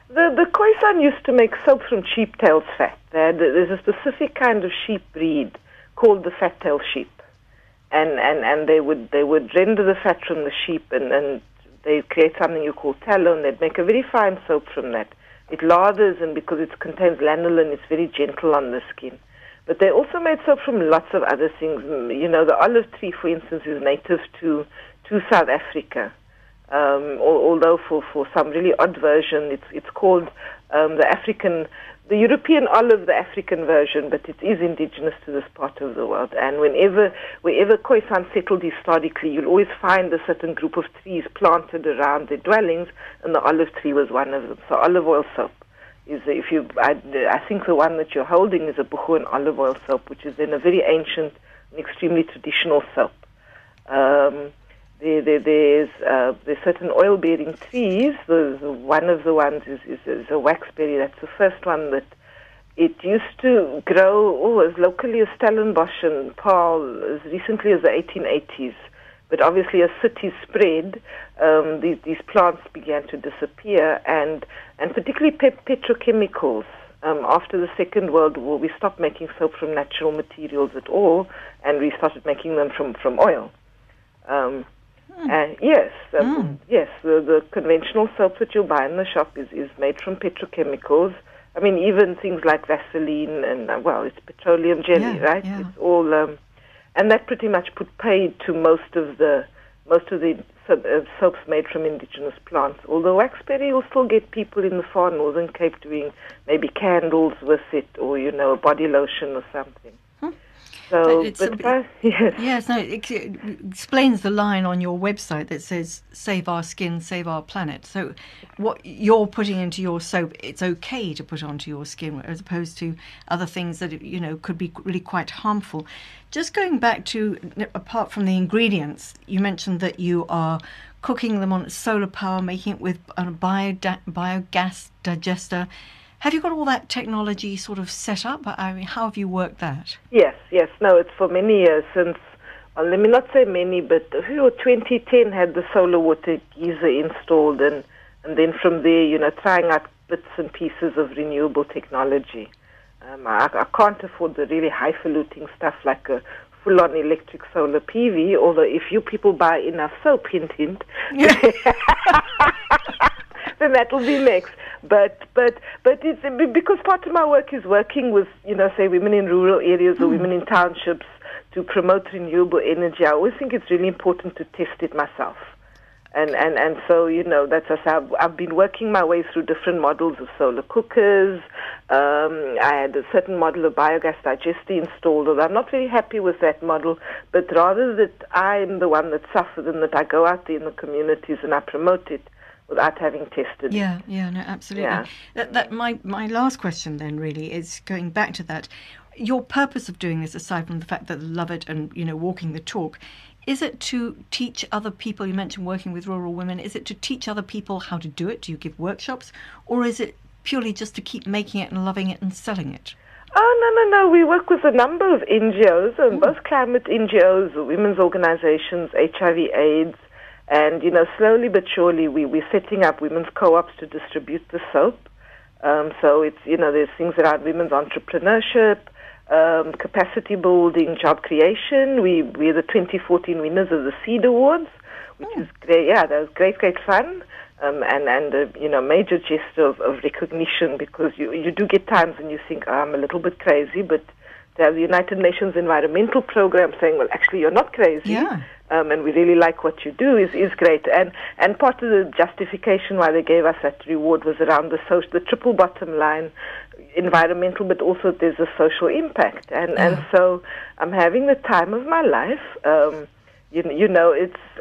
The Khoisan used to make soap from sheeptail fat. There's a specific kind of sheep breed called the fat-tail sheep, and they would render the fat from the sheep, and they create something you call tallow, and they'd make a very fine soap from that. It lathers, and because it contains lanolin, it's very gentle on the skin. But they also made soap from lots of other things. You know, the olive tree, for instance, is native to South Africa, although for some really odd version, it's called the European olive, the African version, but it is indigenous to this part of the world. And wherever Khoisan settled historically, you'll always find a certain group of trees planted around their dwellings, and the olive tree was one of them. So olive oil soap is, I think the one that you're holding is a Buchoan olive oil soap, which is then a very ancient and extremely traditional soap. There's certain oil-bearing trees. One of the ones is a waxberry. That's the first one that it used to grow as locally as Stellenbosch and Paarl as recently as the 1880s. But obviously, as cities spread, these plants began to disappear, and particularly petrochemicals. After the Second World War, we stopped making soap from natural materials at all, and we started making them from oil. Yes, the conventional soap that you'll buy in the shop is made from petrochemicals. I mean, even things like Vaseline and, it's petroleum jelly, right? Yeah. It's all, and that pretty much put paid to most of the soaps made from indigenous plants. Although waxberry will still get people in the far northern Cape doing maybe candles with it, or, you know, a body lotion or something. So, it explains the line on your website that says, save our skin, save our planet. So what you're putting into your soap, it's okay to put onto your skin, as opposed to other things that, you know, could be really quite harmful. Just going back to, apart from the ingredients, you mentioned that you are cooking them on solar power, making it with a biogas digester. Have you got all that technology sort of set up? I mean, how have you worked that? Yes. No, it's for many years since, let me not say many, but 2010 had the solar water geyser installed, and then from there, you know, trying out bits and pieces of renewable technology. I can't afford the really highfalutin stuff like a full-on electric solar PV, although if you people buy enough soap, hint, hint, then that will be next. But it's because part of my work is working with, you know, say women in rural areas or women in townships to promote renewable energy. I always think it's really important to test it myself. And so, you know, that's us. I've been working my way through different models of solar cookers. I had a certain model of biogas digester installed, although I'm not very happy with that model. But rather that I'm the one that suffered and that I go out there in the communities and I promote it, without having tested. No, absolutely. Yeah. That my last question then really is going back to that. Your purpose of doing this, aside from the fact that you love it and, you know, walking the talk, is it to teach other people? You mentioned working with rural women. Is it to teach other people how to do it? Do you give workshops, or is it purely just to keep making it and loving it and selling it? Oh, no, no, no. We work with a number of NGOs, and both climate NGOs, women's organizations, HIV, AIDS, and, you know, slowly but surely we're setting up women's co-ops to distribute the soap. So it's, you know, there's things around women's entrepreneurship, capacity building, job creation. We're the 2014 winners of the SEED Awards, which is great. Yeah, that was great, great fun. And you know, major gesture of recognition, because you do get times when you think, oh, I'm a little bit crazy, but they have the United Nations Environmental Programme saying, well, actually, you're not crazy, and we really like what you do is great. And part of the justification why they gave us that reward was around the triple bottom line, environmental, but also there's a social impact. And so I'm having the time of my life. You know,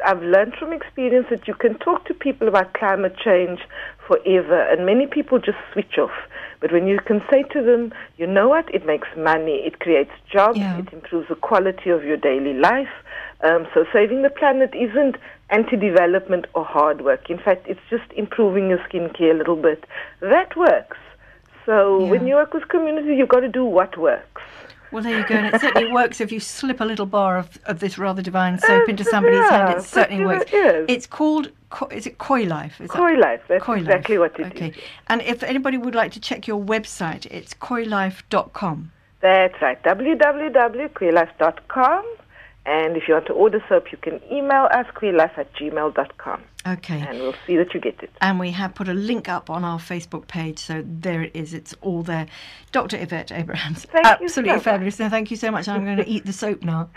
I've learned from experience that you can talk to people about climate change forever, and many people just switch off. But when you can say to them, you know what, it makes money, it creates jobs, it improves the quality of your daily life. So saving the planet isn't anti-development or hard work. In fact, it's just improving your skincare a little bit. That works. So when you work with communities, you've got to do what works. Well, there you go, and it certainly works if you slip a little bar of this rather divine soap into somebody's hand. It certainly works. It's called, is it Khoelife? Khoelife, that's Khoelife. Exactly what it is. And if anybody would like to check your website, it's khoelife.com. That's right, www.khoelife.com. And if you want to order soap, you can email us, khoelife@gmail.com. Okay. And we'll see that you get it. And we have put a link up on our Facebook page, so there it is. It's all there. Dr. Yvette Abrahams, absolutely fabulous. No, thank you so much. I'm going to eat the soap now.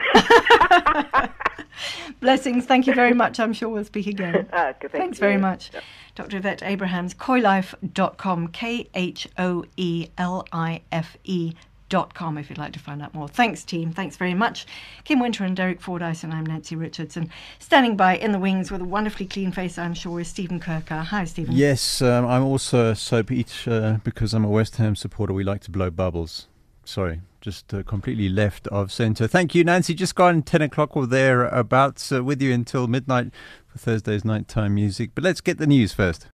Blessings. Thank you very much. I'm sure we'll speak again. Okay, thanks very much. Yeah. Dr. Yvette Abrahams, khoelife.com, khoelife.com, if you'd like to find out more. Thanks, team. Thanks very much. Kim Winter and Derek Fordyce, and I'm Nancy Richardson. Standing by in the wings with a wonderfully clean face, I'm sure, is Stephen Kirker. Hi, Stephen. Yes, I'm also a soap eater because I'm a West Ham supporter. We like to blow bubbles. Sorry, just completely left of centre. Thank you, Nancy. Just gone 10 o'clock or thereabouts, with you until midnight for Thursday's nighttime music. But let's get the news first.